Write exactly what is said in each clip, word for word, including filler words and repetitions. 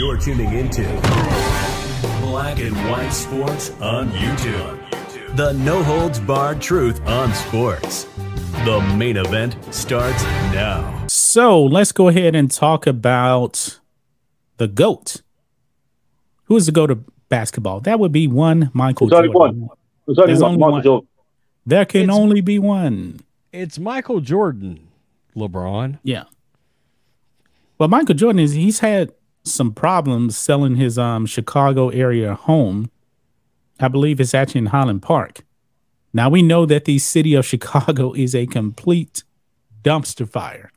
You're tuning into Black and White Sports on YouTube. The no-holds-barred truth on sports. The main event starts now. So let's go ahead and talk about the GOAT. Who is the GOAT of basketball? That would be one Michael There's Jordan. Only one. There's only There's one. Only one. Jordan. There can it's, only be one. It's Michael Jordan, LeBron. Yeah. Well, Michael Jordan, is he's had some problems selling his um Chicago area home. I believe it's actually in Highland Park. Now, we know that the city of Chicago is a complete dumpster fire.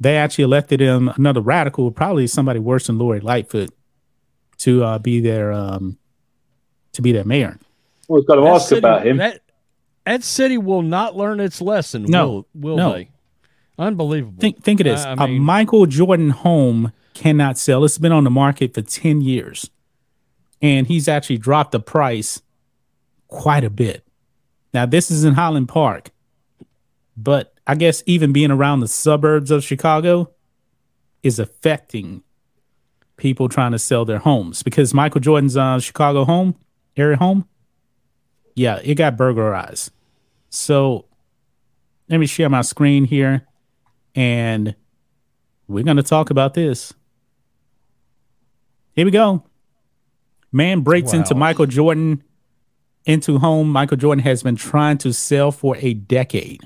They actually elected him, another radical, probably somebody worse than Lori Lightfoot, to uh, be their um, to be their mayor. Well, it's got to ask about him. That, that city will not learn its lesson. No, will, will no. they? Unbelievable. Think, think of this: uh, I mean, a Michael Jordan home cannot sell. It's been on the market for ten years, and he's actually dropped the price quite a bit. Now, this is in Highland Park, but I guess even being around the suburbs of Chicago is affecting people trying to sell their homes, because Michael Jordan's uh, Chicago home, area home, yeah, it got burglarized. So let me share my screen here, and we're going to talk about this. Here we go. Man breaks wow. into Michael Jordan, into home Michael Jordan has been trying to sell for a decade.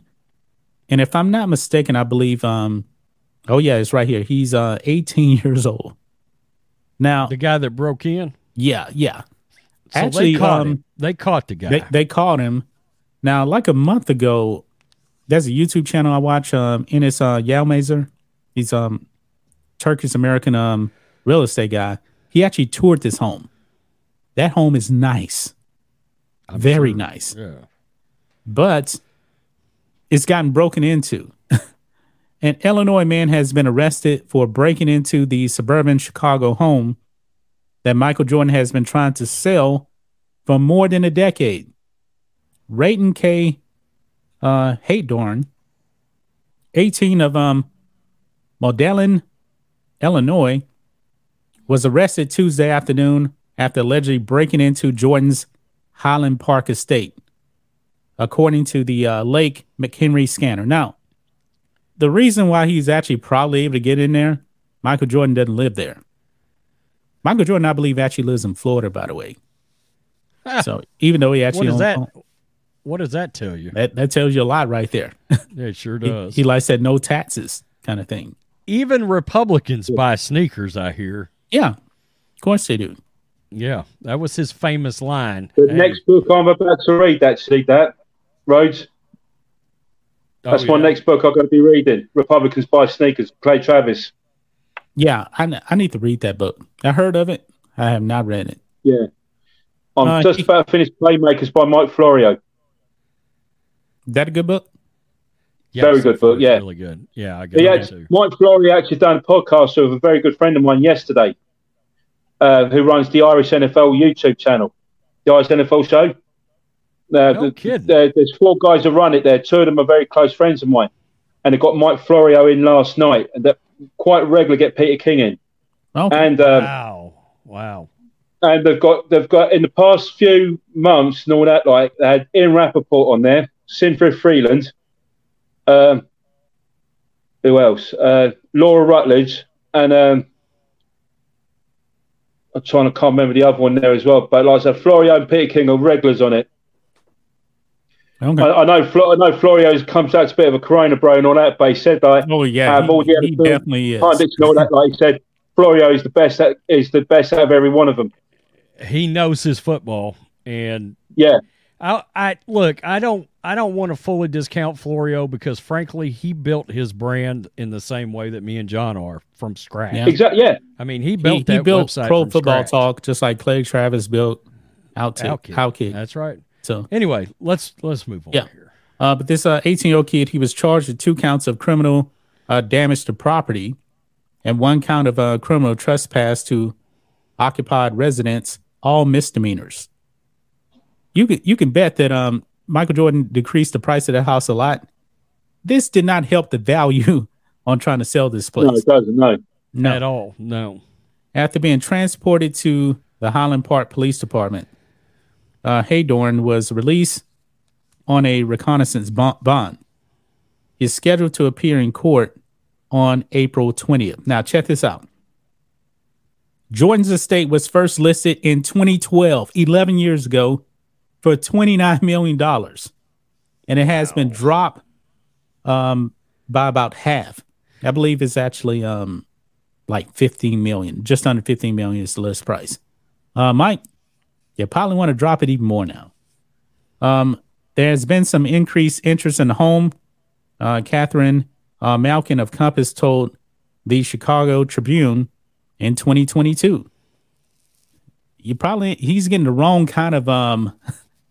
And if I'm not mistaken, I believe, um, oh, yeah, it's right here. He's uh, eighteen years old. Now, the guy that broke in? Yeah, yeah. So actually, they caught, um, they caught the guy. They, they caught him. Now, like a month ago, there's a YouTube channel I watch, um, Enes uh, Yalmazer. He's a um, Turkish-American um, real estate guy. He actually toured this home. That home is nice. I'm Very sure. nice. Yeah. But it's gotten broken into. An Illinois man has been arrested for breaking into the suburban Chicago home that Michael Jordan has been trying to sell for more than a decade. Rayton K. Uh, Dorn, eighteen of um, Modellin, Illinois, was arrested Tuesday afternoon after allegedly breaking into Jordan's Highland Park estate, according to the uh, Lake McHenry scanner. Now, the reason why he's actually probably able to get in there, Michael Jordan doesn't live there. Michael Jordan, I believe, actually lives in Florida, by the way. So even though he actually... What does, that, what does that tell you? That, that tells you a lot right there. Yeah, it sure does. He, he likes that no taxes kind of thing. Even Republicans buy sneakers, I hear. Yeah, of course they do. Yeah, that was his famous line. The hey. next book I'm about to read, actually, that. Rhodes. That's oh, yeah. my next book I'm going to be reading. Republicans Buy Sneakers, Clay Travis. Yeah, I, I need to read that book. I heard of it. I have not read it. Yeah. I'm uh, just about to finish Playmakers by Mike Florio. Is that a good book? Yeah, very good book, yeah. Really good. Yeah, I got it too. Mike Florio actually done a podcast with a very good friend of mine yesterday uh, who runs the Irish N F L YouTube channel, the Irish N F L Show. Uh, no kidding. There, there's four guys that run it there. Two of them are very close friends of mine, and they got Mike Florio in last night, and they quite regularly get Peter King in. Oh, and um, wow, wow! And they've got they've got in the past few months and all that, like they had Ian Rapoport on there, Synthrid Freeland, um, who else? Uh, Laura Rutledge, and um, I'm trying to can't remember the other one there as well. But like I said, Florio and Peter King are regulars on it. Okay. I, I know I know Florio's comes out to a bit of a corona bro and all that, but he said that. Oh yeah, um, he, all the he definitely is. All that, like he said, Florio is the best. That is the best out of every one of them. He knows his football, and yeah, I, I look. I don't. I don't want to fully discount Florio because, frankly, he built his brand in the same way that me and John are from scratch. Yeah. Exactly. Yeah. I mean, he built he, that he built website Pro Football Talk just like Clay Travis built Outkick. Outkick. That's right. So anyway, let's let's move on yeah. here. Uh, but this uh, eighteen-year-old kid, he was charged with two counts of criminal uh, damage to property and one count of uh, criminal trespass to occupied residence, all misdemeanors. You can you can bet that um, Michael Jordan decreased the price of the house a lot. This did not help the value on trying to sell this place. No, it doesn't. No, no. At all. No. after being transported to the Highland Park Police Department. Uh, Haydorn was released on a reconnaissance bond. He's scheduled to appear in court on April twentieth. Now, check this out. Jordan's estate was first listed in twenty twelve, eleven years ago, for twenty-nine million dollars. And it has wow. been dropped um, by about half. I believe it's actually um, like fifteen million dollars, just under fifteen million dollars is the list price. Uh, Mike, you probably want to drop it even more now. Um, there's been some increased interest in the home. Uh, Catherine uh, Malkin of Compass told the Chicago Tribune in twenty twenty-two. You probably, he's getting the wrong kind of, um,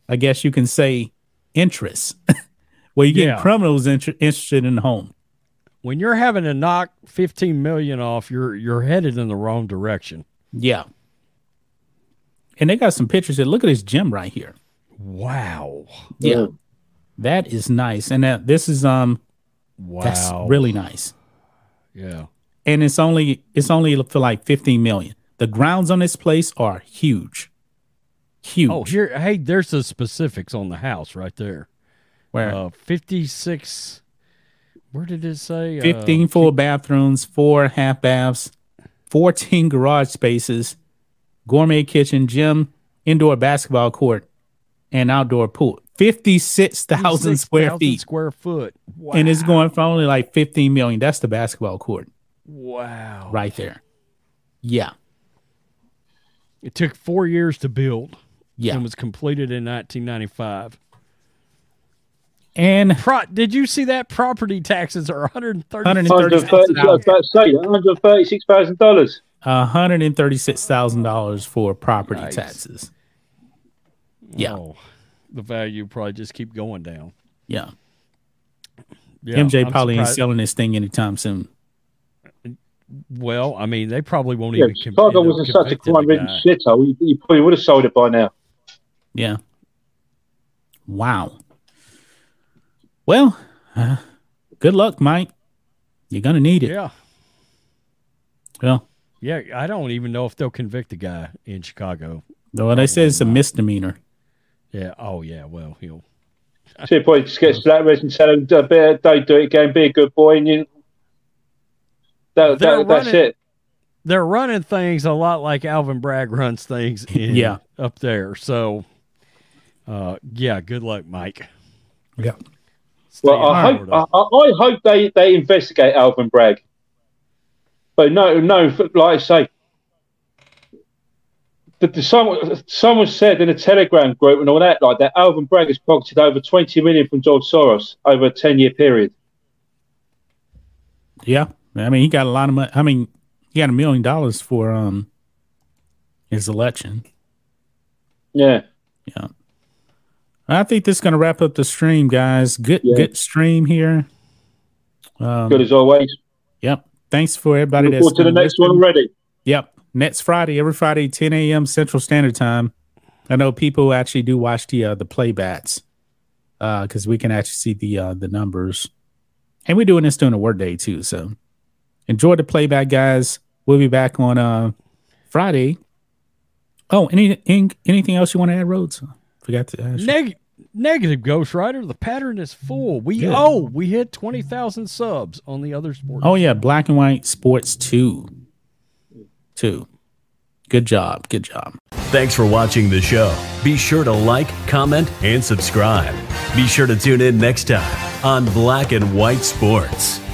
I guess you can say, interest. Where you get yeah. criminals inter- interested in the home. When you're having to knock fifteen million dollars off, you're you're headed in the wrong direction. Yeah. And they got some pictures. That, look at this gym right here. Wow. Yeah. Ooh. That is nice. And that, this is um wow. That's really nice. Yeah. And it's only it's only for like fifteen million dollars. The grounds on this place are huge. Huge. Oh, here hey, there's the specifics on the house right there. Where uh, fifty-six where did it say? fifteen uh, full bathrooms, four half baths, fourteen garage spaces, gourmet kitchen, gym, indoor basketball court, and outdoor pool. fifty-six thousand square feet. Square foot. Wow. And it's going for only like fifteen million dollars. That's the basketball court. Wow. Right there. Yeah. It took four years to build. Yeah. And was completed in nineteen ninety-five. And Pro- did you see that property taxes are one hundred thirty-six thousand dollars? one hundred thirty-six thousand dollars for property nice. taxes. Yeah. Oh, the value probably just keep going down. Yeah. yeah M J I'm probably surprised. Ain't selling this thing anytime soon. Well, I mean, they probably won't yeah, even compete. Chicago wasn't such a crime-ridden shithole. You, you probably would have sold it by now. Yeah. Wow. Well, uh, good luck, Mike. You're going to need it. Yeah. Well, yeah, I don't even know if they'll convict the guy in Chicago. Well, they say it's a misdemeanor. Yeah. Oh, yeah. Well, he'll. So he probably just gets flat red and tell him, don't do it again. Be a good boy. And you. That, that, running, that's it. They're running things a lot like Alvin Bragg runs things in, yeah. up there. So, uh, yeah, good luck, Mike. Yeah. Stay well, I hope, I, I hope they, they investigate Alvin Bragg. But no, no, like I say, the, the, someone, someone said in a Telegram group and all that, like that, Alvin Bragg has pocketed over twenty million dollars from George Soros over a ten-year period. Yeah. I mean, he got a lot of money. I mean, he got a million dollars for um his election. Yeah. Yeah. I think this is going to wrap up the stream, guys. Good, yeah. good stream here. Um, good as always. Yep. Thanks for everybody. Look forward to the next one already. Yep. Next Friday, every Friday, ten a.m. Central Standard Time. I know people actually do watch the uh, the playbacks because uh, we can actually see the uh, the numbers, and we're doing this during the workday too. So enjoy the playback, guys. We'll be back on uh, Friday. Oh, any, any anything else you want to add, Rhodes? Forgot to ask. Neg- negative Ghost Rider. The pattern is full. We yeah. oh we hit twenty thousand subs on the other sports. Oh yeah, Black and White Sports two, two. Good job, good job. Thanks for watching the show. Be sure to like, comment, and subscribe. Be sure to tune in next time on Black and White Sports.